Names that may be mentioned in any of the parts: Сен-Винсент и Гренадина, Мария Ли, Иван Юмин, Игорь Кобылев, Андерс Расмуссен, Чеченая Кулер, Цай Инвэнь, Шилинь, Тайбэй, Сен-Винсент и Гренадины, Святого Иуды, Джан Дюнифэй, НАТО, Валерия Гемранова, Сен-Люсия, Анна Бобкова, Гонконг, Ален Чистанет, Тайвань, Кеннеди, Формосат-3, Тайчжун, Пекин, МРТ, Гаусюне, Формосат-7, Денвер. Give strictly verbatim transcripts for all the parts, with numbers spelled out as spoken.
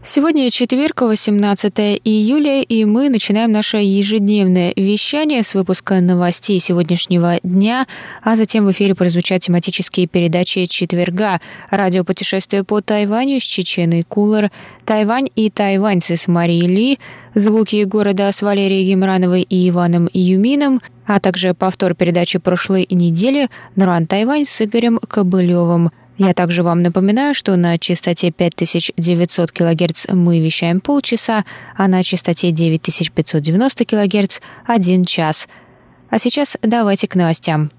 Сегодня четверг, восемнадцатое июля, и мы начинаем наше ежедневное вещание с выпуска новостей сегодняшнего дня, а затем в эфире прозвучат тематические передачи четверга. Радиопутешествие по Тайваню с Чеченой Кулер, Тайвань и тайваньцы с Марией Ли, звуки города с Валерией Гемрановой и Иваном Юмином, а также повтор передачи прошлой недели «Нуран Тайвань» с Игорем Кобылевым. Я также вам напоминаю, что на частоте пять тысяч девятьсот килогерц мы вещаем полчаса, а на частоте девять тысяч пятьсот девяносто килогерц – один час. А сейчас давайте к новостям.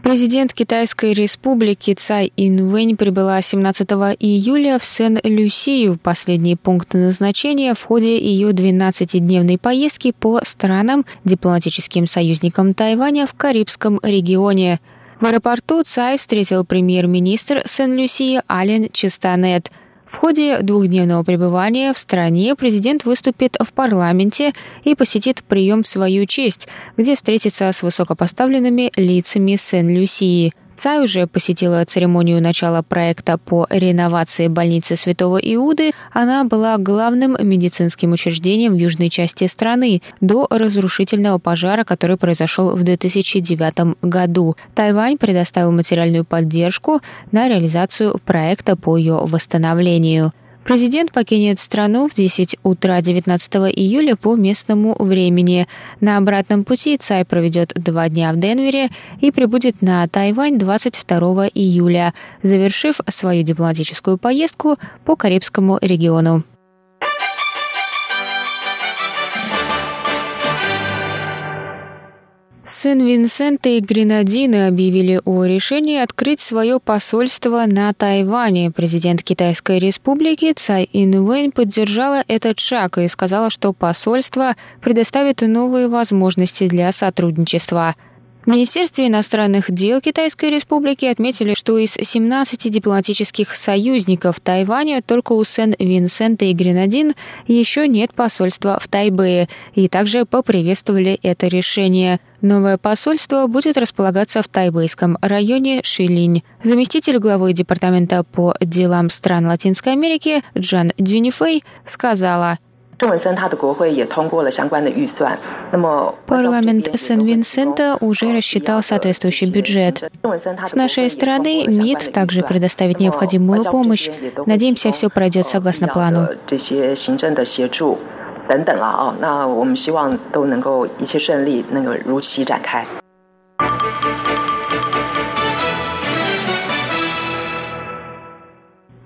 Президент Китайской республики Цай Инвэнь прибыла семнадцатого июля в Сен-Люсию, последний пункт назначения в ходе ее двенадцатидневной поездки по странам, дипломатическим союзникам Тайваня в Карибском регионе. В аэропорту Цай встретил премьер-министр Сен-Люсии Ален Чистанет. В ходе двухдневного пребывания в стране президент выступит в парламенте и посетит прием в свою честь, где встретится с высокопоставленными лицами Сен-Люсии. Цай уже посетила церемонию начала проекта по реновации больницы Святого Иуды. Она была главным медицинским учреждением в южной части страны до разрушительного пожара, который произошел в две тысячи девятом году. Тайвань предоставил материальную поддержку на реализацию проекта по ее восстановлению. Президент покинет страну в десять утра девятнадцатого июля по местному времени. На обратном пути Цай проведет два дня в Денвере и прибудет на Тайвань двадцать второго июля, завершив свою дипломатическую поездку по Карибскому региону. Сен-Винсент и Гренадина объявили о решении открыть свое посольство на Тайване. Президент Китайской республики Цай Инвэнь поддержала этот шаг и сказала, что посольство предоставит новые возможности для сотрудничества. В Министерстве иностранных дел Китайской Республики отметили, что из семнадцати дипломатических союзников Тайваня только у Сен-Винсента и Гренадин еще нет посольства в Тайбэе, и также поприветствовали это решение. Новое посольство будет располагаться в тайбэйском районе Шилинь. Заместитель главы Департамента по делам стран Латинской Америки Джан Дюнифэй сказала: «Парламент Сен-Винсента уже рассчитал соответствующий бюджет. С нашей стороны МИД также предоставит необходимую помощь. Надеемся, все пройдет согласно плану».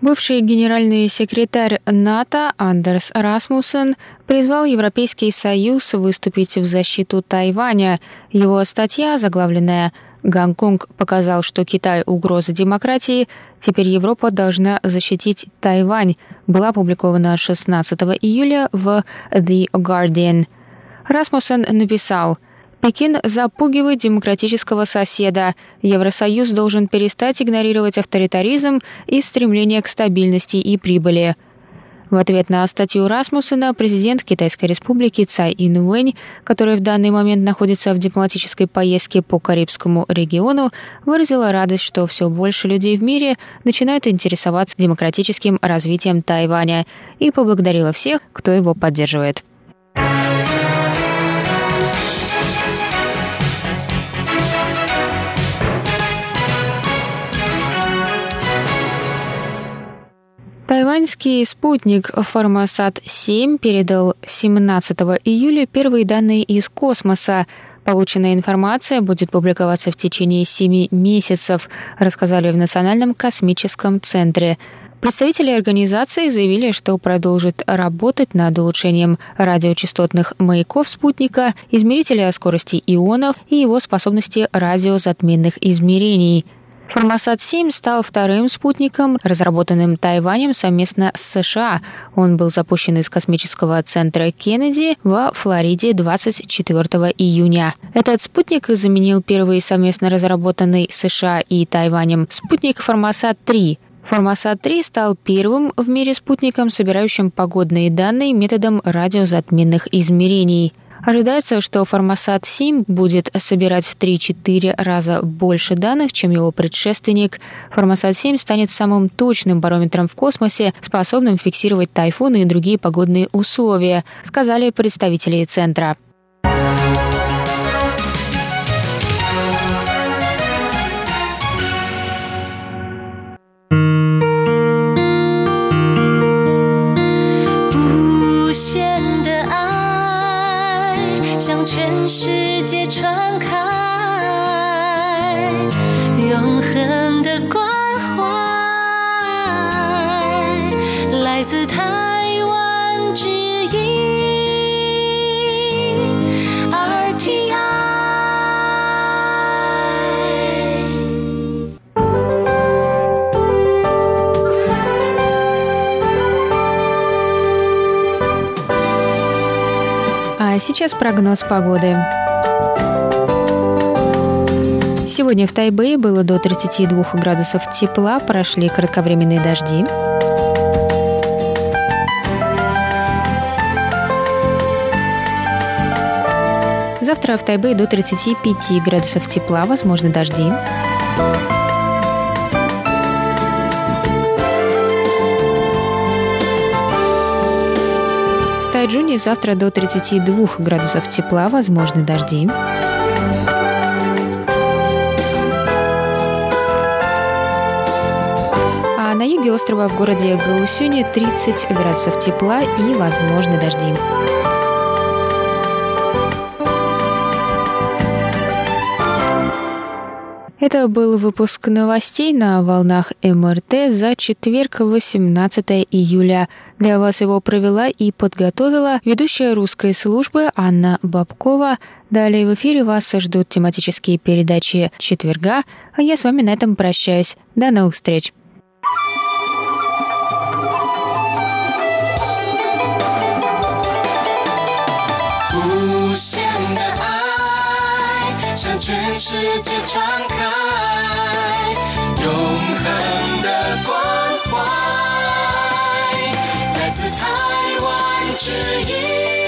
Бывший генеральный секретарь НАТО Андерс Расмуссен призвал Европейский Союз выступить в защиту Тайваня. Его статья, заглавленная «Гонконг показал, что Китай – угроза демократии, теперь Европа должна защитить Тайвань», была опубликована шестнадцатого июля в The Guardian. Расмуссен написал: «Пекин запугивает демократического соседа. Евросоюз должен перестать игнорировать авторитаризм и стремление к стабильности и прибыли». В ответ на статью Расмуссена президент Китайской Республики Цай Инвэнь, который в данный момент находится в дипломатической поездке по Карибскому региону, выразила радость, что все больше людей в мире начинают интересоваться демократическим развитием Тайваня, и поблагодарила всех, кто его поддерживает. Тайваньский спутник Формосат семь передал семнадцатого июля первые данные из космоса. Полученная информация будет публиковаться в течение семи месяцев, рассказали в Национальном космическом центре. Представители организации заявили, что продолжит работать над улучшением радиочастотных маяков спутника, измерителя скорости ионов и его способности радиозатменных измерений. Формосат семь стал вторым спутником, разработанным Тайванем совместно с США. Он был запущен из космического центра Кеннеди во Флориде двадцать четвёртого июня. Этот спутник заменил первый совместно разработанный США и Тайванем спутник Формосат три. Формосат три стал первым в мире спутником, собирающим погодные данные методом радиозатменных измерений. Ожидается, что Формосат семь будет собирать в три-четыре раза больше данных, чем его предшественник. Формосат семь станет самым точным барометром в космосе, способным фиксировать тайфуны и другие погодные условия, сказали представители центра. А сейчас прогноз погоды. Сегодня в Тайбэе было до тридцати двух градусов тепла, прошли кратковременные дожди. Завтра в Тайбэе до тридцати пяти градусов тепла, возможны дожди. В Тайчжуне завтра до тридцати двух градусов тепла, возможны дожди. А на юге острова в городе Гаусюне тридцать градусов тепла и возможны дожди. Это был выпуск новостей на волнах МРТ за четверг, восемнадцатого июля. Для вас его провела и подготовила ведущая русской службы Анна Бобкова. Далее в эфире вас ждут тематические передачи четверга. А я с вами на этом прощаюсь. До новых встреч! Thank you.